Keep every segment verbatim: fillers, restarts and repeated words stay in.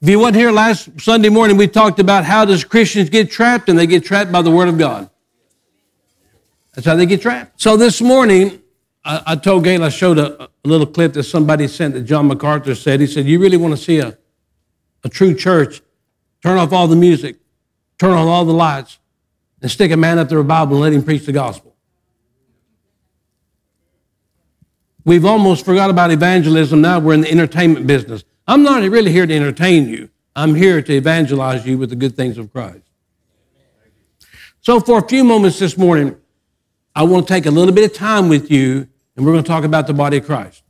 If you weren't here last Sunday morning, we talked about how does Christians get trapped, and they get trapped by the Word of God. That's how they get trapped. So this morning, I, I told Gail, I showed a, a little clip that somebody sent that John MacArthur said. He said, you really want to see a, a true church, turn off all the music, turn on all the lights, and stick a man up to a Bible and let him preach the gospel. We've almost forgot about evangelism. Now we're in the entertainment business. I'm not really here to entertain you. I'm here to evangelize you with the good things of Christ. So for a few moments this morning, I want to take a little bit of time with you, and we're going to talk about the body of Christ.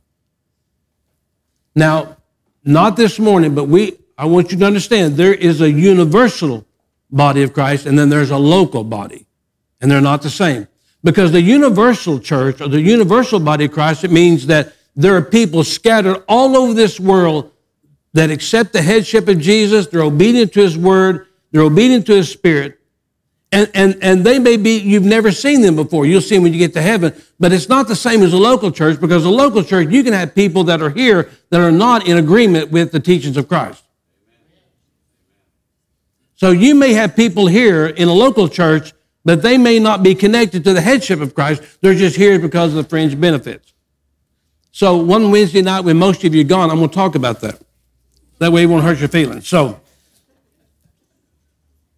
Now, not this morning, but we I want you to understand there is a universal body of Christ, and then there's a local body, and they're not the same. Because the universal church or the universal body of Christ, it means that there are people scattered all over this world that accept the headship of Jesus, they're obedient to his word, they're obedient to his spirit, and, and, and they may be, you've never seen them before. You'll see them when you get to heaven, but it's not the same as a local church, because a local church, you can have people that are here that are not in agreement with the teachings of Christ. So you may have people here in a local church, but they may not be connected to the headship of Christ. They're just here because of the fringe benefits. So one Wednesday night when most of you are gone, I'm going to talk about that. That way it won't hurt your feelings. So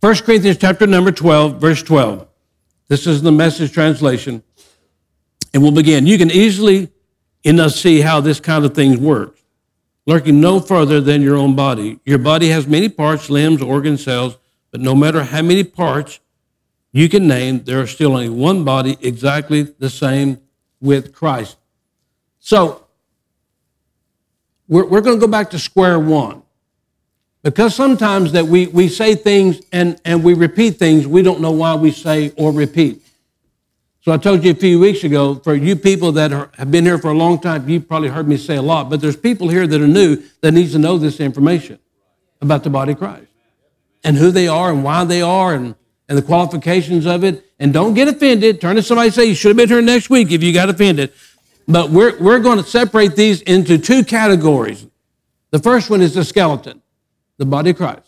First Corinthians chapter number twelve, verse twelve. This is the Message translation. And we'll begin. You can easily enough see how this kind of thing works. Lurking no further than your own body. Your body has many parts, limbs, organs, cells, but no matter how many parts you can name, there is still only one body, exactly the same with Christ. So we're, we're going to go back to square one, because sometimes that we, we say things and, and we repeat things we don't know why we say or repeat. So I told you a few weeks ago, for you people that are, have been here for a long time, you've probably heard me say a lot, but there's people here that are new that needs to know this information about the body of Christ and who they are and why they are and, and the qualifications of it. And don't get offended. Turn to somebody and say, you should have been here next week if you got offended. But we're, we're going to separate these into two categories. The first one is the skeleton, the body of Christ.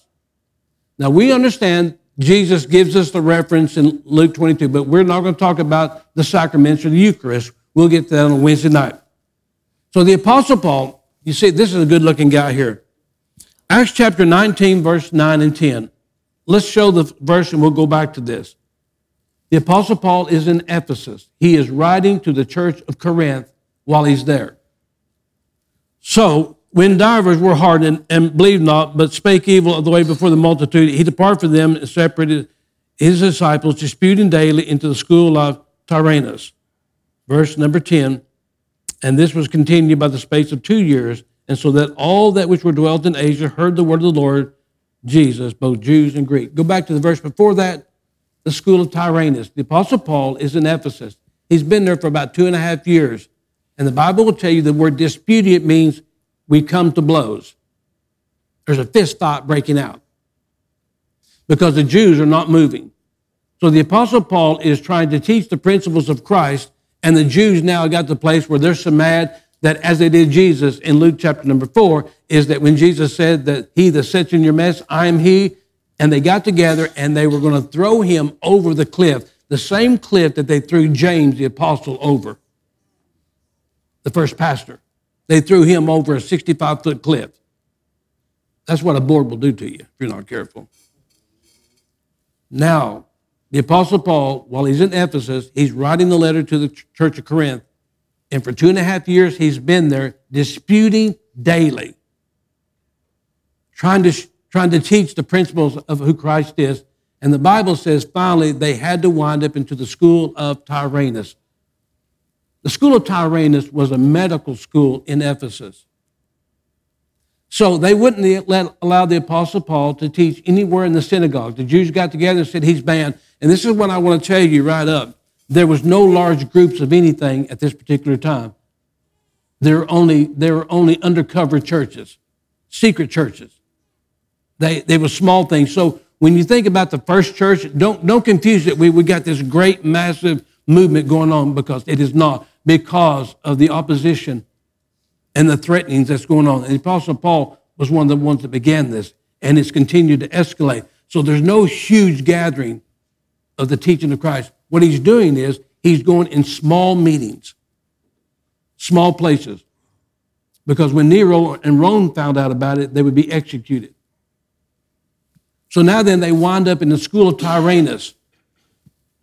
Now, we understand Jesus gives us the reference in Luke twenty-two, but we're not going to talk about the sacraments or the Eucharist. We'll get to that on Wednesday night. So the Apostle Paul, you see, this is a good-looking guy here. Acts chapter nineteen, verse nine and ten. Let's show the verse, and we'll go back to this. The Apostle Paul is in Ephesus. He is writing to the church of Corinth while he's there. So, when divers were hardened and believed not, but spake evil of the way before the multitude, he departed from them and separated his disciples, disputing daily into the school of Tyrannus. Verse number ten, and this was continued by the space of two years, and so that all that which were dwelt in Asia heard the word of the Lord Jesus, both Jews and Greeks. Go back to the verse before that, the school of Tyrannus. The Apostle Paul is in Ephesus. He's been there for about two and a half years, and the Bible will tell you the word disputed means we come to blows. There's a fist fight breaking out because the Jews are not moving. So the Apostle Paul is trying to teach the principles of Christ, and the Jews now got to the place where they're so mad that as they did Jesus in Luke chapter number four, is that when Jesus said that he that sits in your midst, I am he, and they got together and they were going to throw him over the cliff, the same cliff that they threw James the apostle over, the first pastor. They threw him over a sixty-five foot cliff. That's what a board will do to you if you're not careful. Now, the Apostle Paul, while he's in Ephesus, he's writing the letter to the church of Corinth, and for two and a half years he's been there disputing daily, trying to, trying to teach the principles of who Christ is. And the Bible says finally they had to wind up into the school of Tyrannus. The school of Tyrannus was a medical school in Ephesus. So they wouldn't let, allow the Apostle Paul to teach anywhere in the synagogue. The Jews got together and said, he's banned. And this is what I want to tell you right up. There was no large groups of anything at this particular time. There were only, there were only undercover churches, secret churches. They, they were small things. So when you think about the first church, don't, don't confuse it. We, we got this great, massive movement going on, because it is not, because of the opposition and the threatenings that's going on. And the Apostle Paul was one of the ones that began this, and it's continued to escalate. So there's no huge gathering of the teaching of Christ. What he's doing is he's going in small meetings, small places, because when Nero and Rome found out about it, they would be executed. So now then they wind up in the school of Tyrannus.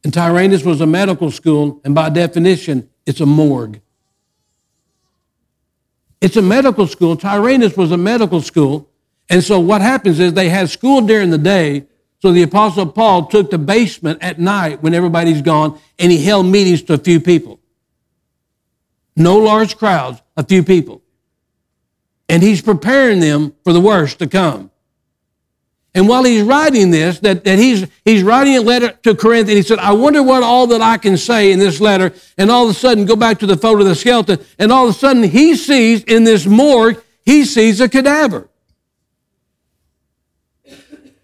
And Tyrannus was a medical school, and by definition, it's a morgue. It's a medical school. Tyrannus was a medical school. And so what happens is they had school during the day, so the Apostle Paul took the basement at night when everybody's gone, and he held meetings to a few people. No large crowds, a few people. And he's preparing them for the worst to come. And while he's writing this, that, that he's he's writing a letter to Corinthians, he said, I wonder what all that I can say in this letter. And all of a sudden, go back to the photo of the skeleton, and all of a sudden he sees in this morgue, he sees a cadaver.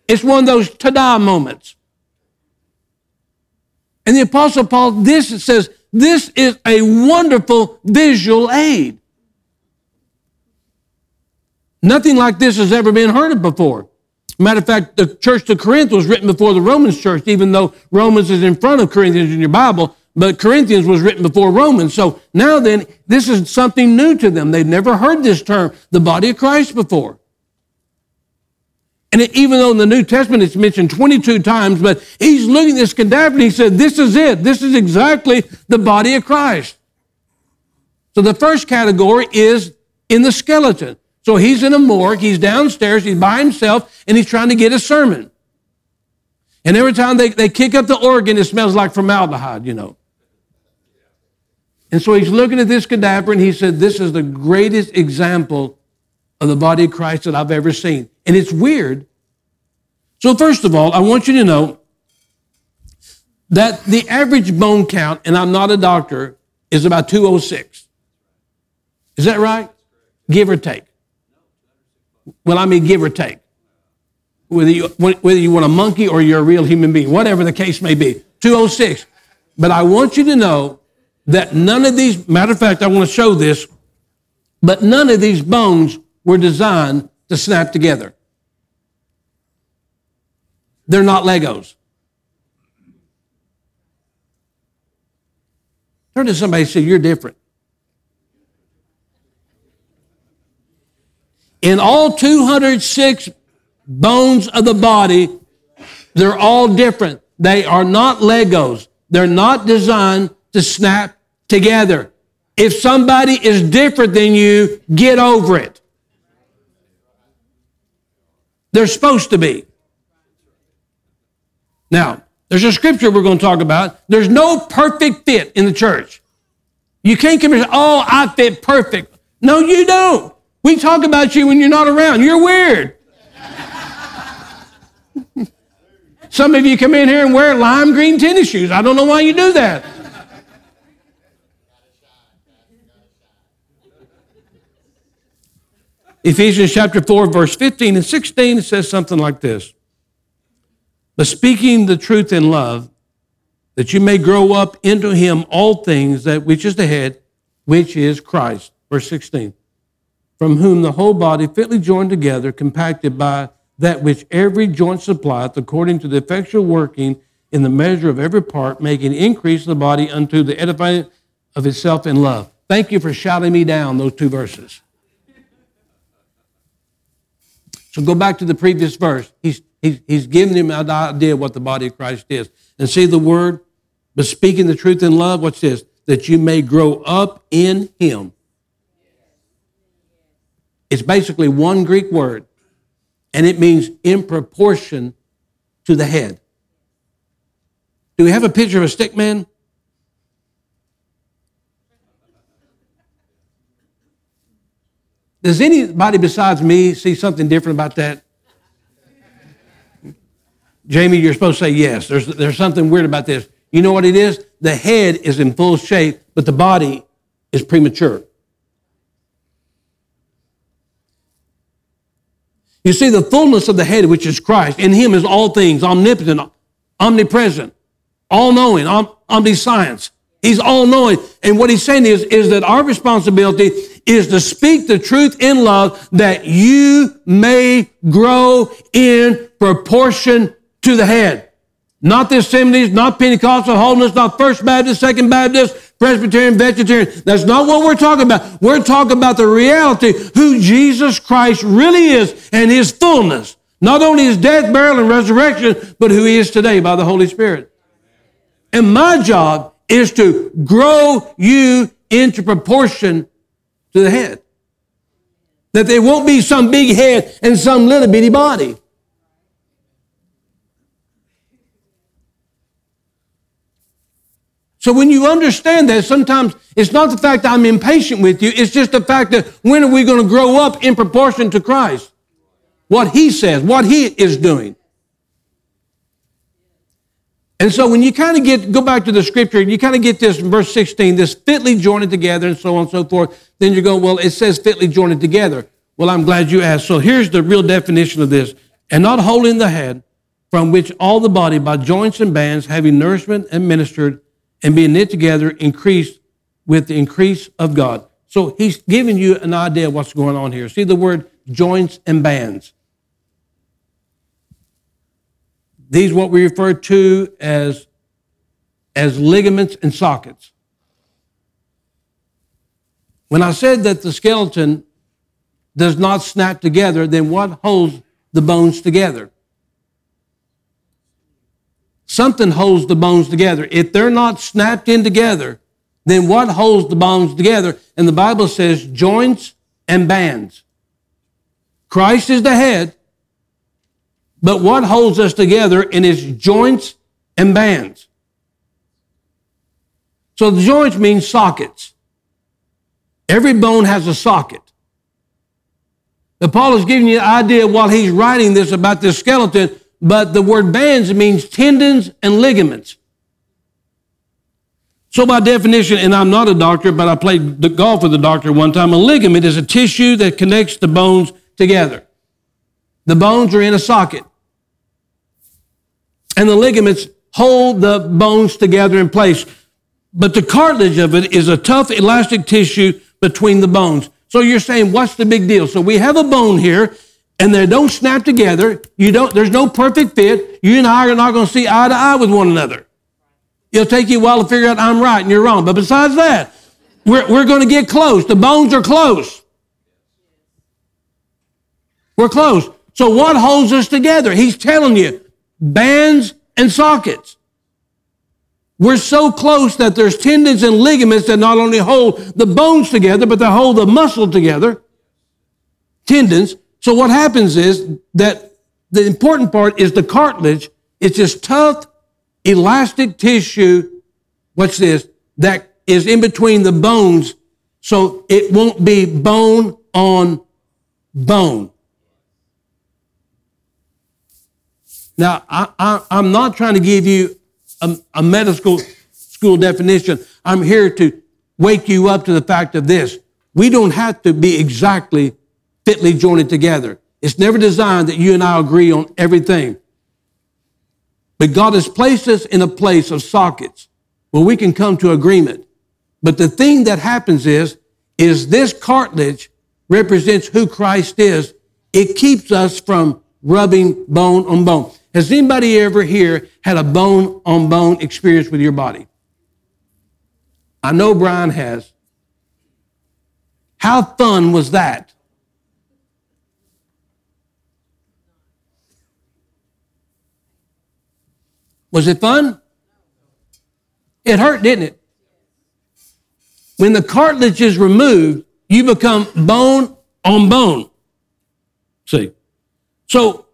It's one of those ta-da moments. And the Apostle Paul, this it says, this is a wonderful visual aid. Nothing like this has ever been heard of before. Matter of fact, the church to Corinth was written before the Romans church, even though Romans is in front of Corinthians in your Bible, but Corinthians was written before Romans. So now then, this is something new to them. They've never heard this term, the body of Christ, before. And even though in the New Testament it's mentioned twenty-two times, but he's looking at this cadaver and he said, this is it. This is exactly the body of Christ. So the first category is in the skeleton. So he's in a morgue, he's downstairs, he's by himself, and he's trying to get a sermon. And every time they, they kick up the organ, it smells like formaldehyde, you know. And so he's looking at this cadaver, and he said, this is the greatest example of the body of Christ that I've ever seen. And it's weird. So first of all, I want you to know that the average bone count, and I'm not a doctor, is about two oh six. Is that right? Give or take. Well, I mean, give or take. Whether you, whether you want a monkey or you're a real human being, whatever the case may be, two oh six. But I want you to know that none of these, matter of fact, I want to show this, but none of these bones were designed to snap together. They're not Legos. Turn to somebody and say, you're different. In all two hundred six bones of the body, they're all different. They are not Legos. They're not designed to snap together. If somebody is different than you, get over it. They're supposed to be. Now, there's a scripture we're going to talk about. There's no perfect fit in the church. You can't come and say, oh, I fit perfect. No, you don't. We talk about you when you're not around. You're weird. Some of you come in here and wear lime green tennis shoes. I don't know why you do that. Ephesians chapter four, verse fifteen and sixteen, it says something like this. But speaking the truth in love, that you may grow up into him all things, that which is the head, which is Christ. Verse sixteen. From whom the whole body fitly joined together, compacted by that which every joint supplieth, according to the effectual working in the measure of every part, making increase of the body unto the edifying of itself in love. Thank you for shouting me down those two verses. So go back to the previous verse. He's, he's, he's giving him an idea of what the body of Christ is. And see the word, but speaking the truth in love, what's this? That you may grow up in him. It's basically one Greek word, and it means in proportion to the head. Do we have a picture of a stick man? Does anybody besides me see something different about that? Jamie, you're supposed to say yes. There's, there's something weird about this. You know what it is? The head is in full shape, but the body is premature. You see, the fullness of the head, which is Christ, in him is all things, omnipotent, omnipresent, all-knowing, om- omniscience. He's all-knowing. And what he's saying is, is that our responsibility is to speak the truth in love, that you may grow in proportion to the head. Not the Assemblies, not Pentecostal holiness, not First Baptist, Second Baptist, Presbyterian, Vegetarian. That's not what we're talking about. We're talking about the reality, who Jesus Christ really is and his fullness. Not only his death, burial, and resurrection, but who he is today by the Holy Spirit. And my job is to grow you into proportion to the head. That there won't be some big head and some little bitty body. So when you understand that, sometimes it's not the fact that I'm impatient with you, it's just the fact that when are we going to grow up in proportion to Christ? What he says, what he is doing. And so when you kind of get, go back to the scripture, you kind of get this in verse sixteen, this fitly joined together and so on and so forth. Then you go, well, it says fitly joined together. Well, I'm glad you asked. So here's the real definition of this. And not holding the head, from which all the body by joints and bands, having nourishment and ministered, and being knit together, increased with the increase of God. So he's giving you an idea of what's going on here. See the word joints and bands. These are what we refer to as, as ligaments and sockets. When I said that the skeleton does not snap together, then what holds the bones together? Something holds the bones together. If they're not snapped in together, then what holds the bones together? And the Bible says joints and bands. Christ is the head. But what holds us together in its joints and bands? So the joints mean sockets. Every bone has a socket. But Paul is giving you an idea while he's writing this about this skeleton, but the word bands means tendons and ligaments. So by definition, and I'm not a doctor, but I played golf with a doctor one time, a ligament is a tissue that connects the bones together. The bones are in a socket. And the ligaments hold the bones together in place. But the cartilage of it is a tough elastic tissue between the bones. So you're saying, what's the big deal? So we have a bone here, and they don't snap together. You don't. There's no perfect fit. You and I are not going to see eye to eye with one another. It'll take you a while to figure out I'm right and you're wrong. But besides that, we're, we're going to get close. The bones are close. We're close. So what holds us together? He's telling you, bands and sockets. We're so close that there's tendons and ligaments that not only hold the bones together, but they hold the muscle together, tendons. So what happens is that the important part is the cartilage. It's this tough, elastic tissue, what's this, that is in between the bones, so it won't be bone on bone. Now, I, I, I'm not trying to give you a, a medical school definition. I'm here to wake you up to the fact of this. We don't have to be exactly fitly jointed together. It's never designed that you and I agree on everything. But God has placed us in a place of sockets where we can come to agreement. But the thing that happens is, is this cartilage represents who Christ is. It keeps us from rubbing bone on bone. Has anybody ever here had a bone-on-bone experience with your body? I know Brian has. How fun was that? Was it fun? It hurt, didn't it? When the cartilage is removed, you become bone on bone. See? So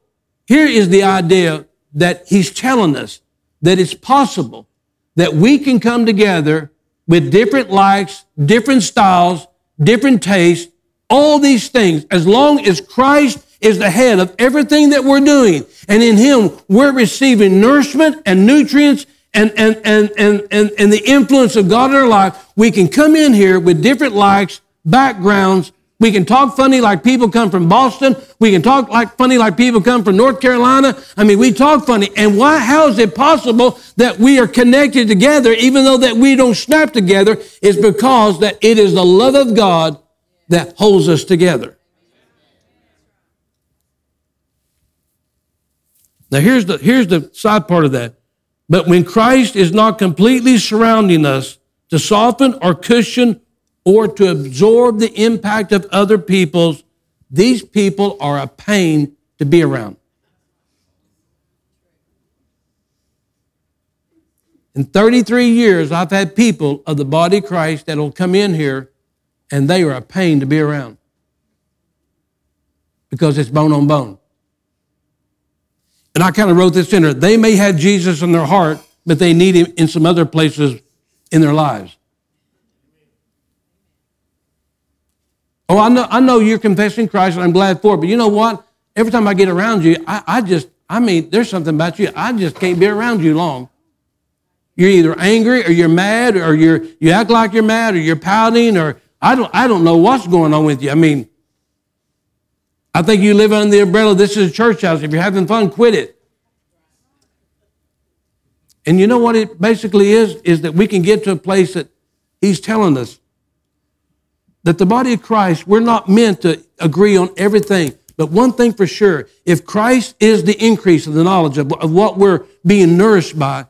here is the idea that he's telling us that it's possible that we can come together with different likes, different styles, different tastes, all these things, as long as Christ is the head of everything that we're doing. And in him, we're receiving nourishment and nutrients and, and, and, and, and, and the influence of God in our life. We can come in here with different likes, backgrounds. We can talk funny like people come from Boston. We can talk like funny like people come from North Carolina. I mean, we talk funny. And why? How is it possible that we are connected together, even though that we don't snap together? It's because that it is the love of God that holds us together. Now, here's the, here's the side part of that. But when Christ is not completely surrounding us to soften or cushion or to absorb the impact of other people's, these people are a pain to be around. In thirty-three years, I've had people of the body of Christ that will come in here and they are a pain to be around because it's bone on bone. And I kind of wrote this in there. They may have Jesus in their heart, but they need him in some other places in their lives. Oh, I know, I know you're confessing Christ, and I'm glad for it, but you know what? Every time I get around you, I, I just, I mean, there's something about you. I just can't be around you long. You're either angry or you're mad or you're, you act like you're mad or you're pouting or I don't, I don't know what's going on with you. I mean, I think you live under the umbrella, this is a church house. If you're having fun, quit it. And you know what it basically is, is that we can get to a place that he's telling us that the body of Christ, we're not meant to agree on everything. But one thing for sure, if Christ is the increase of the knowledge of, of what we're being nourished by,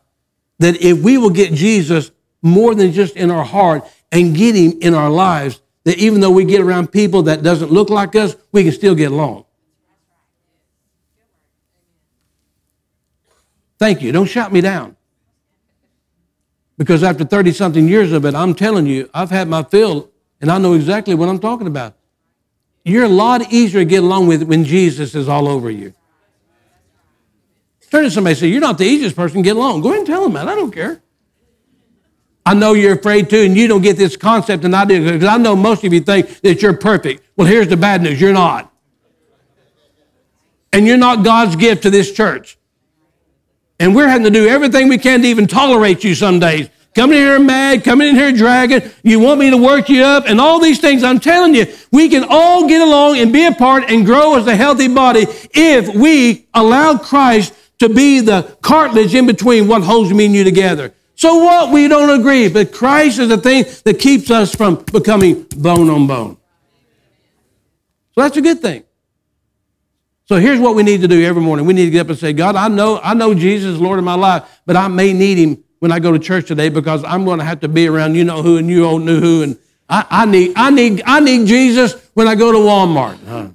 that if we will get Jesus more than just in our heart and get him in our lives, that even though we get around people that doesn't look like us, we can still get along. Thank you. Don't shout me down. Because after thirty-something years of it, I'm telling you, I've had my fill, and I know exactly what I'm talking about. You're a lot easier to get along with when Jesus is all over you. Turn to somebody and say, you're not the easiest person to get along. Go ahead and tell them that. I don't care. I know you're afraid too, and you don't get this concept and idea because I know most of you think that you're perfect. Well, here's the bad news. You're not. And you're not God's gift to this church. And we're having to do everything we can to even tolerate you some days. Coming in here mad, coming in here dragging. You want me to work you up and all these things. I'm telling you, we can all get along and be apart and grow as a healthy body if we allow Christ to be the cartilage in between what holds me and you together. So what? We don't agree, but Christ is the thing that keeps us from becoming bone on bone. So that's a good thing. So here's what we need to do every morning. We need to get up and say, God, I know, I know Jesus is Lord of my life, but I may need him when I go to church today because I'm going to have to be around you know who and you old knew who, and I, I need, I need, I need Jesus when I go to Walmart. Huh?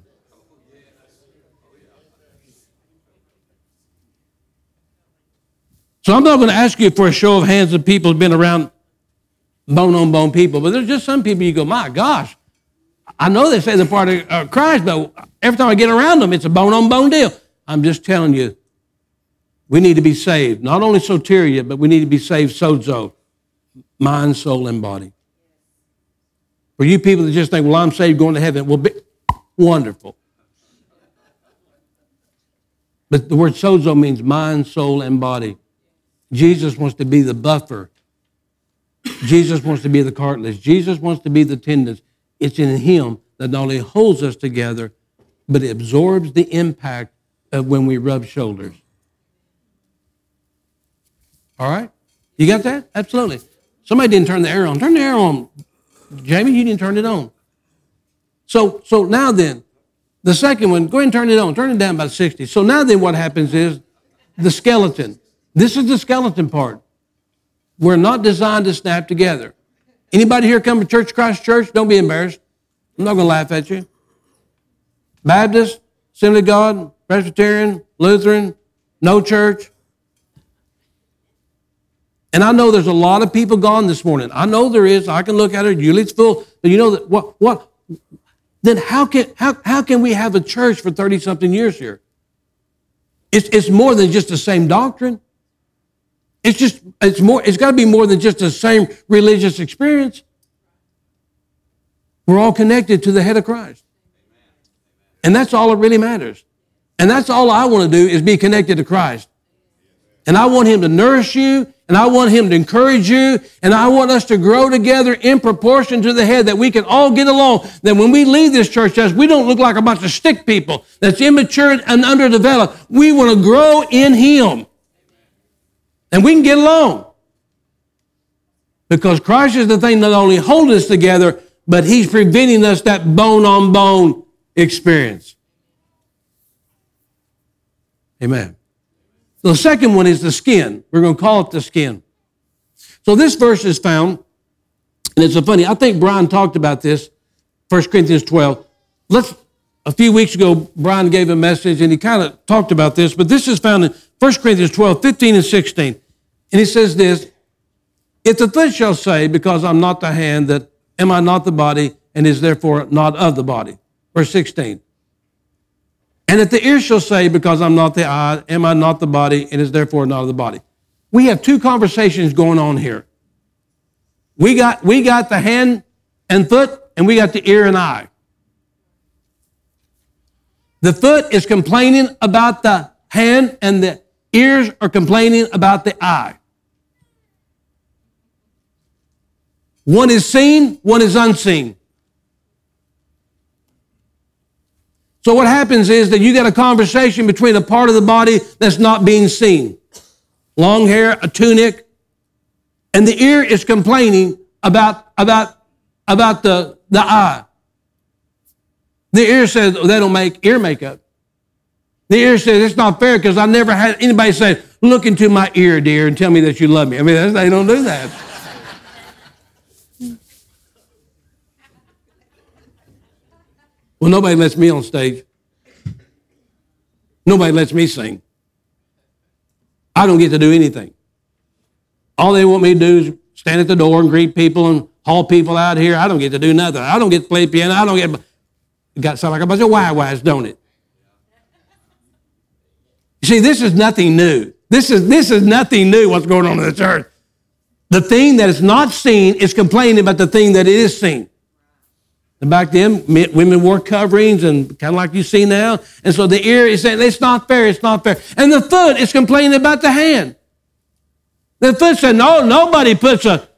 So I'm not going to ask you for a show of hands of people who've been around bone-on-bone people, but there's just some people you go, my gosh, I know they say they're part of Christ, but every time I get around them, it's a bone-on-bone deal. I'm just telling you, we need to be saved, not only soteria, but we need to be saved sozo, mind, soul, and body. For you people that just think, well, I'm saved going to heaven, well, be wonderful. But the word sozo means mind, soul, and body. Jesus wants to be the buffer. Jesus wants to be the cartilage. Jesus wants to be the tendons. It's in him that not only holds us together, but it absorbs the impact of when we rub shoulders. All right? You got that? Absolutely. Somebody didn't turn the air on. Turn the air on. Jamie, you didn't turn it on. So, so now then, the second one, go ahead and turn it on. Turn it down by sixty. So now then what happens is the skeleton. This is the skeleton part. We're not designed to snap together. Anybody here come to Church of Christ Church? Don't be embarrassed. I'm not going to laugh at you. Baptist, Assembly of God, Presbyterian, Lutheran, no church. And I know there's a lot of people gone this morning. I know there is. I can look at it. Julie's full. But you know that what? What? Then how can how how can we have a church for thirty something years here? It's it's more than just the same doctrine. It's just, it's more, it's got to be more than just the same religious experience. We're all connected to the head of Christ. And that's all that really matters. And that's all I want to do is be connected to Christ. And I want him to nourish you, and I want him to encourage you, and I want us to grow together in proportion to the head that we can all get along, that when we leave this church, we don't look like a bunch of stick people that's immature and underdeveloped. We want to grow in him. And we can get along because Christ is the thing that not only holds us together, but he's preventing us that bone-on-bone experience. Amen. The second one is the skin. We're going to call it the skin. So this verse is found, and it's so funny. I think Brian talked about this, First Corinthians twelve. Let's, a few weeks ago, Brian gave a message, and he kind of talked about this, but this is found in First Corinthians twelve, fifteen and sixteen. And he says this, if the foot shall say, because I'm not the hand, that am I not the body, and is therefore not of the body. Verse sixteen. And if the ear shall say, because I'm not the eye, am I not the body, and is therefore not of the body. We have two conversations going on here. We got, we got the hand and foot, and we got the ear and eye. The foot is complaining about the hand, and the ears are complaining about the eye. One is seen, one is unseen. So what happens is that you got a conversation between a part of the body that's not being seen. Long hair, a tunic, and the ear is complaining about, about, about the, the eye. The ear says, oh, they don't make ear makeup. The ear says, it's not fair because I never had anybody say, look into my ear, dear, and tell me that you love me. I mean, that's, they don't do that. Well, nobody lets me on stage. Nobody lets me sing. I don't get to do anything. All they want me to do is stand at the door and greet people and haul people out here. I don't get to do nothing. I don't get to play piano. I don't get... It got to sound like a bunch of why-whys, don't it? You see, this is nothing new. This is, this is nothing new, what's going on in the church. The thing that is not seen is complaining about the thing that is seen. And back then, men, women wore coverings and kind of like you see now. And so the ear is saying, it's not fair, it's not fair. And the foot is complaining about the hand. The foot said, no, nobody puts a,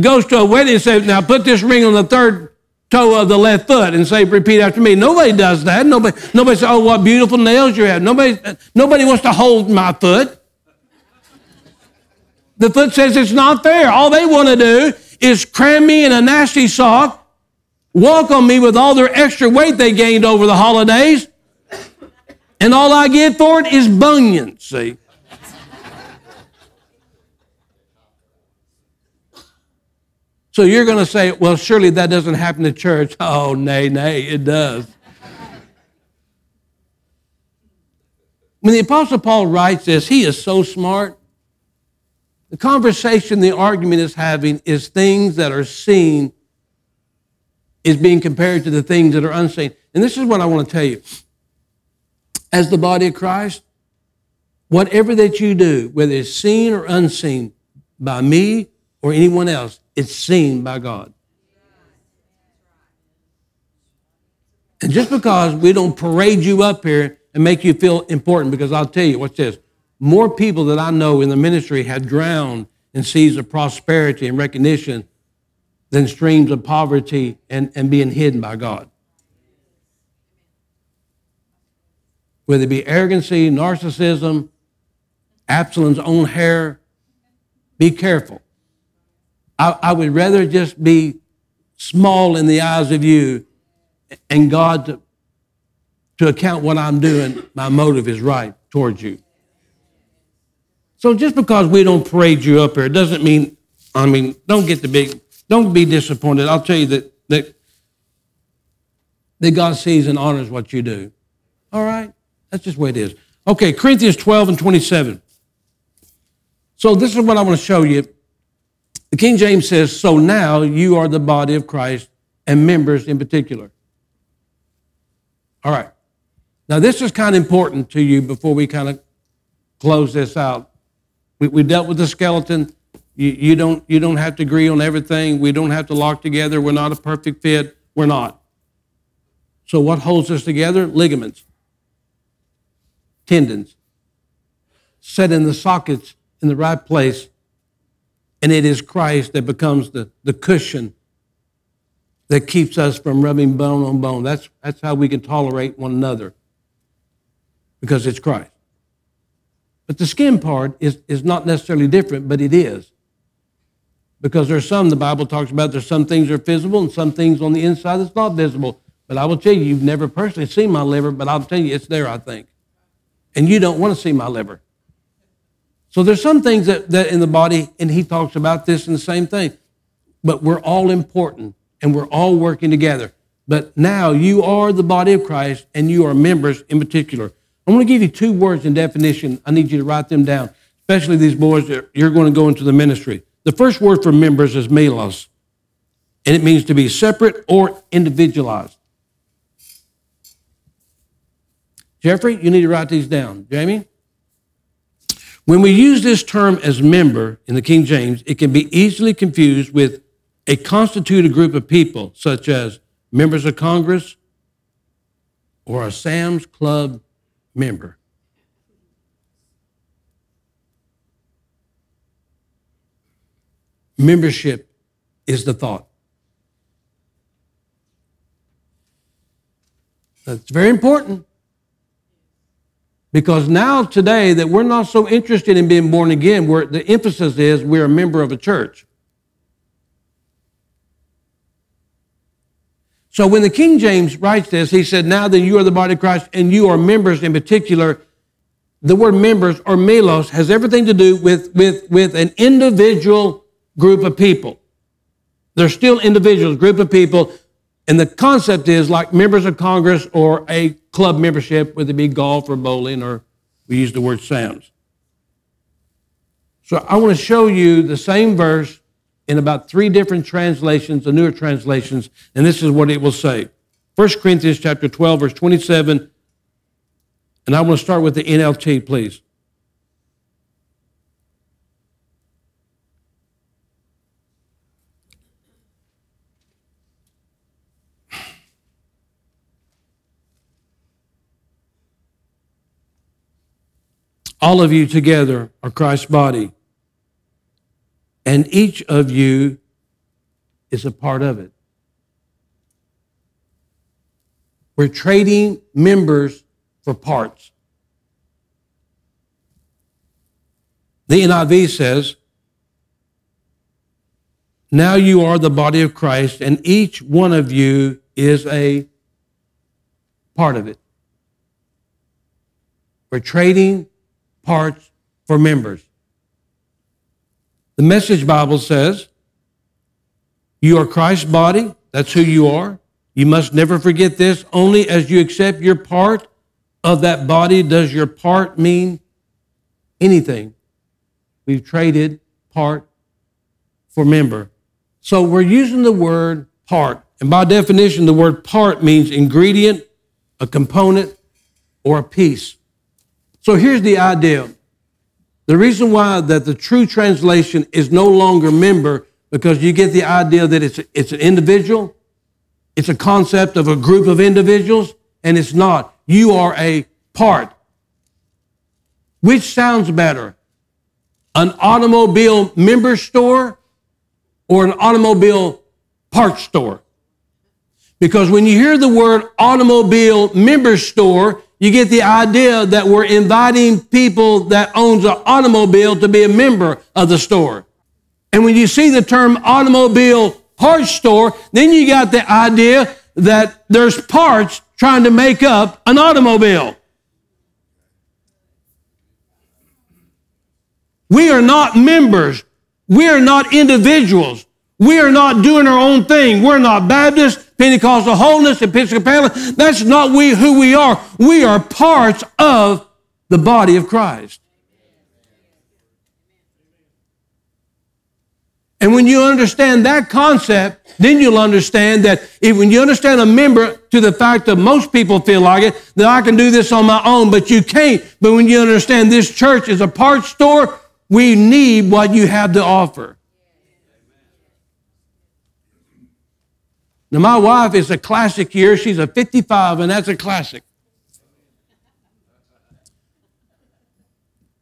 goes to a wedding and says, now put this ring on the third toe of the left foot and say, repeat after me. Nobody does that. Nobody, nobody says, oh, what beautiful nails you have. Nobody, nobody wants to hold my foot. The foot says it's not fair. All they want to do is cram me in a nasty sock, walk on me with all their extra weight they gained over the holidays, and all I get for it is bunions, see? So you're going to say, well, surely that doesn't happen to church. Oh, nay, nay, it does. When the Apostle Paul writes this, he is so smart. The conversation, the argument is having is things that are seen is being compared to the things that are unseen. And this is what I want to tell you. As the body of Christ, whatever that you do, whether it's seen or unseen by me or anyone else, it's seen by God. And just because we don't parade you up here and make you feel important, because I'll tell you, watch this, more people that I know in the ministry had drowned in seas of prosperity and recognition than streams of poverty and, and being hidden by God. Whether it be arrogancy, narcissism, Absalom's own hair, be careful. I, I would rather just be small in the eyes of you and God to, to account what I'm doing. My motive is right towards you. So just because we don't parade you up here doesn't mean, I mean, don't get the big, don't be disappointed. I'll tell you that, that, that God sees and honors what you do. All right? That's just the way it is. Okay, Corinthians twelve and twenty-seven. So this is what I want to show you. The King James says, so now you are the body of Christ and members in particular. All right. Now, this is kind of important to you before we kind of close this out. We, we dealt with the skeleton. You, you, don't, you don't have to agree on everything. We don't have to lock together. We're not a perfect fit. We're not. So what holds us together? Ligaments. Tendons. Set in the sockets in the right place. And it is Christ that becomes the, the cushion that keeps us from rubbing bone on bone. That's, that's how we can tolerate one another, because it's Christ. But the skin part is, is not necessarily different, but it is. Because there's some, the Bible talks about, there's some things that are visible and some things on the inside that's not visible. But I will tell you, you've never personally seen my liver, but I'll tell you, it's there, I think. And you don't want to see my liver. So there's some things that, that in the body, and he talks about this in the same thing. But we're all important, and we're all working together. But now you are the body of Christ, and you are members in particular. I'm going to give you two words in definition. I need you to write them down, especially these boys that you're going to go into the ministry. The first word for members is melos, and it means to be separate or individualized. Jeffrey, you need to write these down. Jamie? When we use this term as member in the King James, it can be easily confused with a constituted group of people, such as members of Congress or a Sam's Club member. Membership is the thought. That's very important. Because now today that we're not so interested in being born again, where the emphasis is we're a member of a church. So when the King James writes this, he said, now that you are the body of Christ and you are members in particular, the word members or melos has everything to do with, with, with an individual group of people. They're still individuals, group of people. And the concept is like members of Congress or a club membership, whether it be golf or bowling, or we use the word Sam's. So I want to show you the same verse in about three different translations, the newer translations, and this is what it will say. First Corinthians chapter twelve, verse twenty-seven, and I want to start with the N L T, please. All of you together are Christ's body, and each of you is a part of it. We're trading members for parts. The N I V says, now you are the body of Christ, and each one of you is a part of it. We're trading parts for members. The Message Bible says, you are Christ's body. That's who you are. You must never forget this. Only as you accept your part of that body does your part mean anything. We've traded part for member. So we're using the word part. And by definition, the word part means ingredient, a component, or a piece. So here's the idea. The reason why that the true translation is no longer member, because you get the idea that it's, a, it's an individual, it's a concept of a group of individuals, and it's not. You are a part. Which sounds better, an automobile member store or an automobile parts store? Because when you hear the word automobile member store, you get the idea that we're inviting people that owns an automobile to be a member of the store. And when you see the term automobile parts store, then you got the idea that there's parts trying to make up an automobile. We are not members. We are not individuals. We are not doing our own thing. We're not Baptists, Pentecostal, Wholeness, Episcopalian. That's not we who we are. We are parts of the body of Christ. And when you understand that concept, then you'll understand that if, when you understand a member to the fact that most people feel like it, that I can do this on my own, but you can't. But when you understand this church is a parts store, we need what you have to offer. Now, my wife is a classic year. She's a fifty-five, and that's a classic.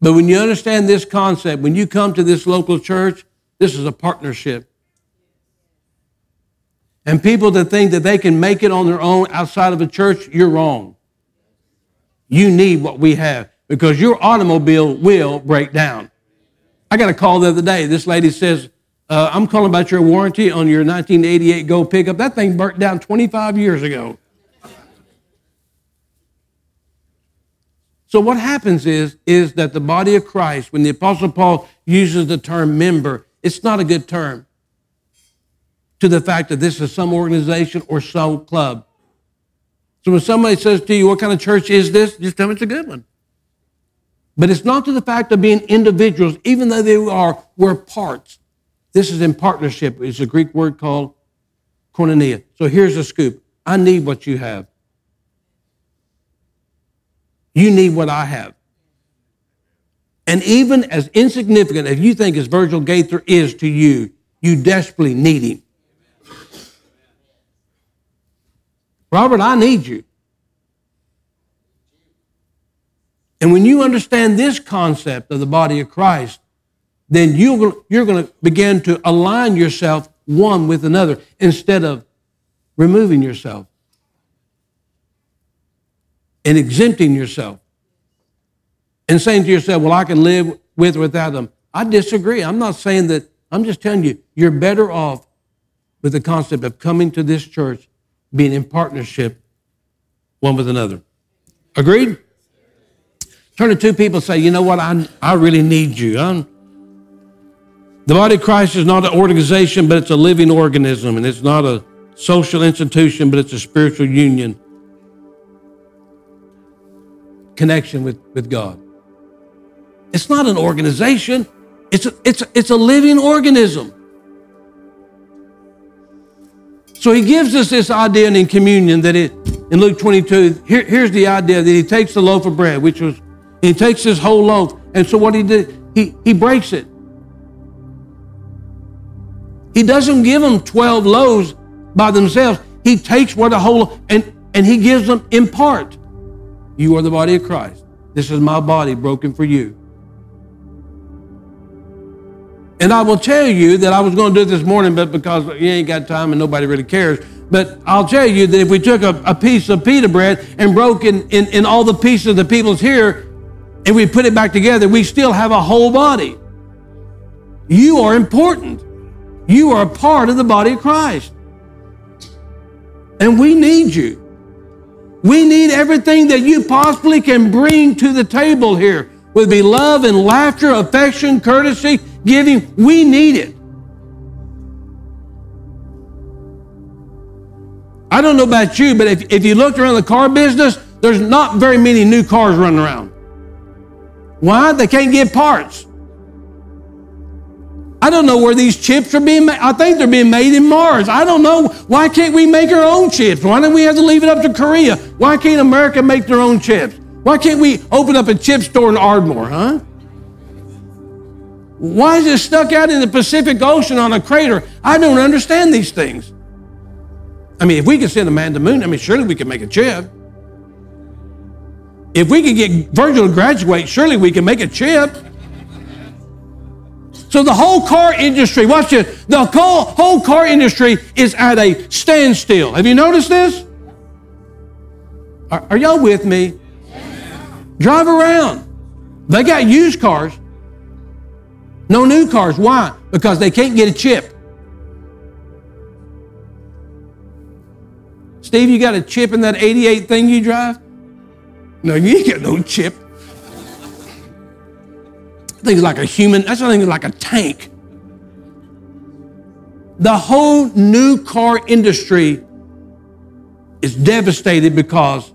But when you understand this concept, when you come to this local church, this is a partnership. And people that think that they can make it on their own outside of a church, you're wrong. You need what we have because your automobile will break down. I got a call the other day. This lady says, Uh, I'm calling about your warranty on your nineteen eighty-eight Go pickup. That thing burnt down twenty-five years ago. So what happens is, is that the body of Christ, when the Apostle Paul uses the term member, it's not a good term to the fact that this is some organization or some club. So when somebody says to you, what kind of church is this? Just tell them it's a good one. But it's not to the fact of being individuals, even though they are, we're parts. This is in partnership. It's a Greek word called koinonia. So here's the scoop. I need what you have. You need what I have. And even as insignificant as you think as Virgil Gaither is to you, you desperately need him. Robert, I need you. And when you understand this concept of the body of Christ, then you, you're going to begin to align yourself one with another instead of removing yourself and exempting yourself and saying to yourself, well, I can live with or without them. I disagree. I'm not saying that. I'm just telling you, you're better off with the concept of coming to this church, being in partnership one with another. Agreed? Turn to two people and say, you know what, I, I really need you. I'm, the body of Christ is not an organization, but it's a living organism, and it's not a social institution, but it's a spiritual union. Connection with, with God. It's not an organization. It's a, it's, a, it's a living organism. So he gives us this idea in communion that it, in Luke twenty-two, here, here's the idea that he takes the loaf of bread, which was, he takes this whole loaf, and so what he did, he, he breaks it. He doesn't give them twelve loaves by themselves. He takes what a whole, and, and he gives them in part. You are the body of Christ. This is my body broken for you. And I will tell you that I was going to do it this morning, but because you ain't got time and nobody really cares, but I'll tell you that if we took a, a piece of pita bread and broke in, in, in all the pieces of the people's here and we put it back together, we still have a whole body. You are important. You are a part of the body of Christ. And we need you. We need everything that you possibly can bring to the table here, whether it be love and laughter, affection, courtesy, giving. We need it. I don't know about you, but if, if you looked around the car business, there's not very many new cars running around. Why? They can't get parts. I don't know where these chips are being made. I think they're being made in Mars. I don't know. Why can't we make our own chips? Why don't we have to leave it up to Korea? Why can't America make their own chips? Why can't we open up a chip store in Ardmore, huh? Why is it stuck out in the Pacific Ocean on a crater? I don't understand these things. I mean, if we could send a man to the moon, I mean, surely we could make a chip. If we could get Virgil to graduate, surely we can make a chip. So the whole car industry, watch this, the whole car industry is at a standstill. Have you noticed this? Are, are y'all with me? Yeah. Drive around. They got used cars. No new cars. Why? Because they can't get a chip. Steve, you got a chip in that eighty-eight thing you drive? No, you ain't got no chip. Thing's like a human, that's the thing, like a tank. The whole new car industry is devastated because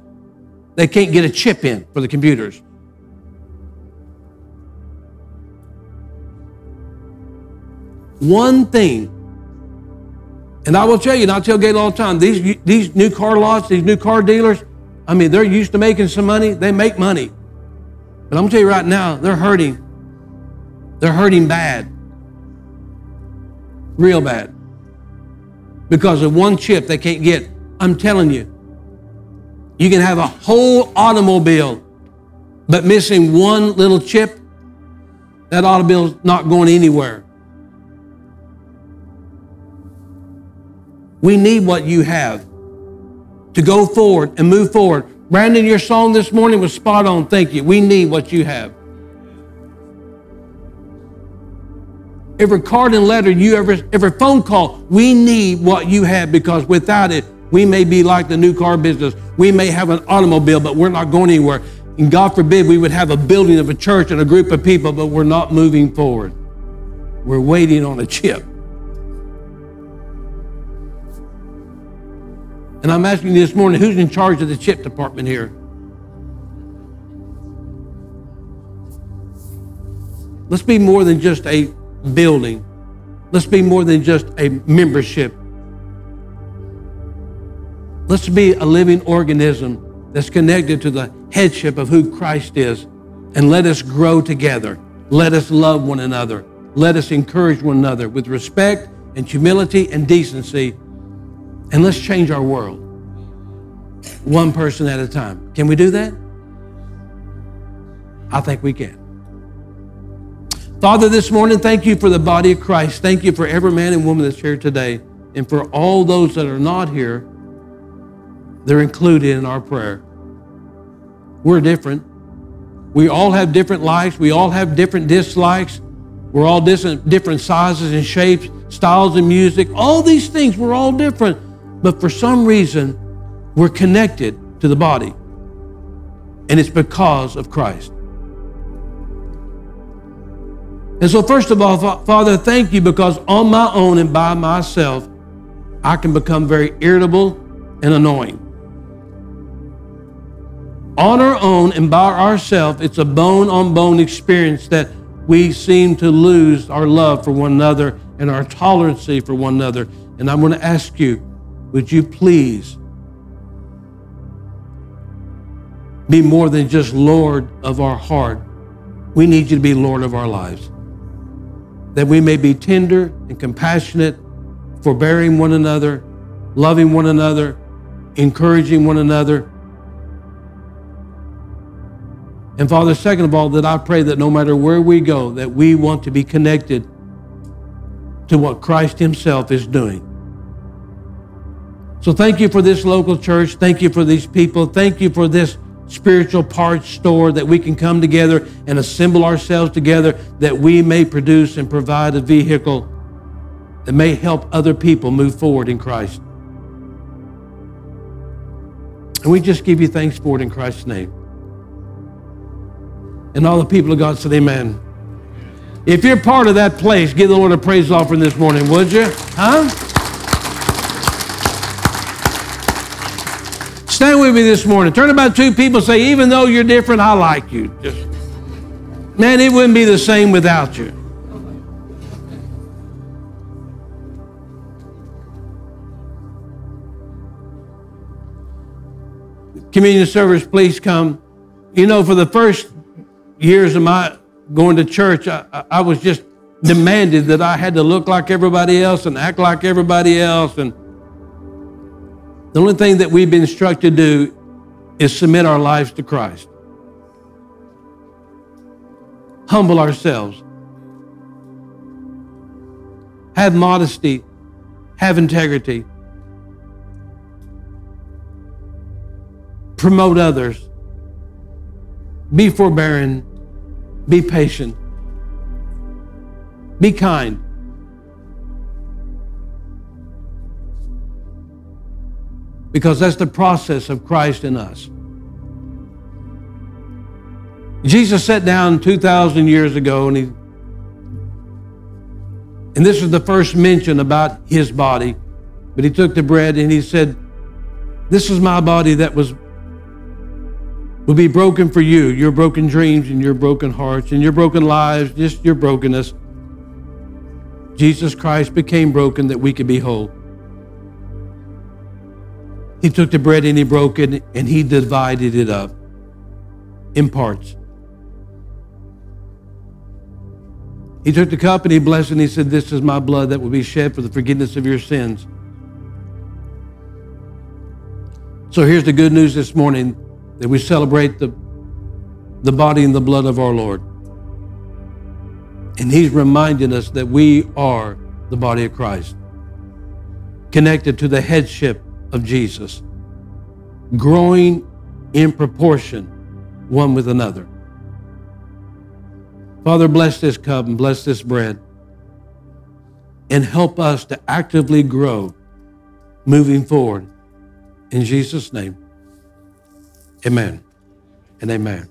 they can't get a chip in for the computers. One thing, and I will tell you, and I tell Gayle all the time, these, these new car lots, these new car dealers, I mean, they're used to making some money. They make money. But I'm going to tell you right now, they're hurting. They're hurting bad, real bad, because of one chip they can't get. I'm telling you, you can have a whole automobile, but missing one little chip, that automobile's not going anywhere. We need what you have to go forward and move forward. Brandon, your song this morning was spot on. Thank you. We need what you have. every card and letter, you every, every phone call. We need what you have, because without it, we may be like the new car business. We may have an automobile, but we're not going anywhere. And God forbid we would have a building of a church and a group of people, but we're not moving forward. We're waiting on a chip. And I'm asking you this morning, who's in charge of the chip department here? Let's be more than just a building. Let's be more than just a membership. Let's be a living organism that's connected to the headship of who Christ is. And let us grow together. Let us love one another. Let us encourage one another with respect and humility and decency. And let's change our world one person at a time. Can we do that? I think we can. Father, this morning, thank you for the body of Christ. Thank you for every man and woman that's here today. And for all those that are not here, they're included in our prayer. We're different. We all have different likes. We all have different dislikes. We're all different sizes and shapes, styles and music. All these things, we're all different. But for some reason, we're connected to the body. And it's because of Christ. And so first of all, Father, thank you, because on my own and by myself, I can become very irritable and annoying. On our own and by ourselves, it's a bone-on-bone experience that we seem to lose our love for one another and our tolerance for one another. And I'm going to ask you, would you please be more than just Lord of our heart? We need you to be Lord of our lives, that we may be tender and compassionate, forbearing one another, loving one another, encouraging one another. And Father, second of all, that I pray that no matter where we go, that we want to be connected to what Christ himself is doing. So thank you for this local church. Thank you for these people. Thank you for this spiritual parts store, that we can come together and assemble ourselves together, that we may produce and provide a vehicle that may help other people move forward in Christ. And we just give you thanks for it in Christ's name. And all the people of God said amen. If you're part of that place, give the Lord a praise offering this morning, would you? Huh? Stand with me this morning. Turn about two people and say, even though you're different, I like you. Just, man, it wouldn't be the same without you. Communion service, please come. You know, for the first years of my going to church, I, I, I was just demanded that I had to look like everybody else and act like everybody else. And the only thing that we've been instructed to do is submit our lives to Christ. Humble ourselves. Have modesty. Have integrity. Promote others. Be forbearing. Be patient. Be kind. Because that's the process of Christ in us. Jesus sat down two thousand years ago, and he, and this is the first mention about his body, but he took the bread and he said, this is my body that was will be broken for you, your broken dreams and your broken hearts and your broken lives, just your brokenness. Jesus Christ became broken that we could be whole. He took the bread and he broke it and he divided it up in parts. He took the cup and he blessed it and he said, this is my blood that will be shed for the forgiveness of your sins. So here's the good news this morning, that we celebrate the, the body and the blood of our Lord. And he's reminding us that we are the body of Christ, connected to the headship of Jesus, growing in proportion one with another. Father, bless this cup and bless this bread. and help us to actively grow moving forward. In Jesus' name, amen and amen.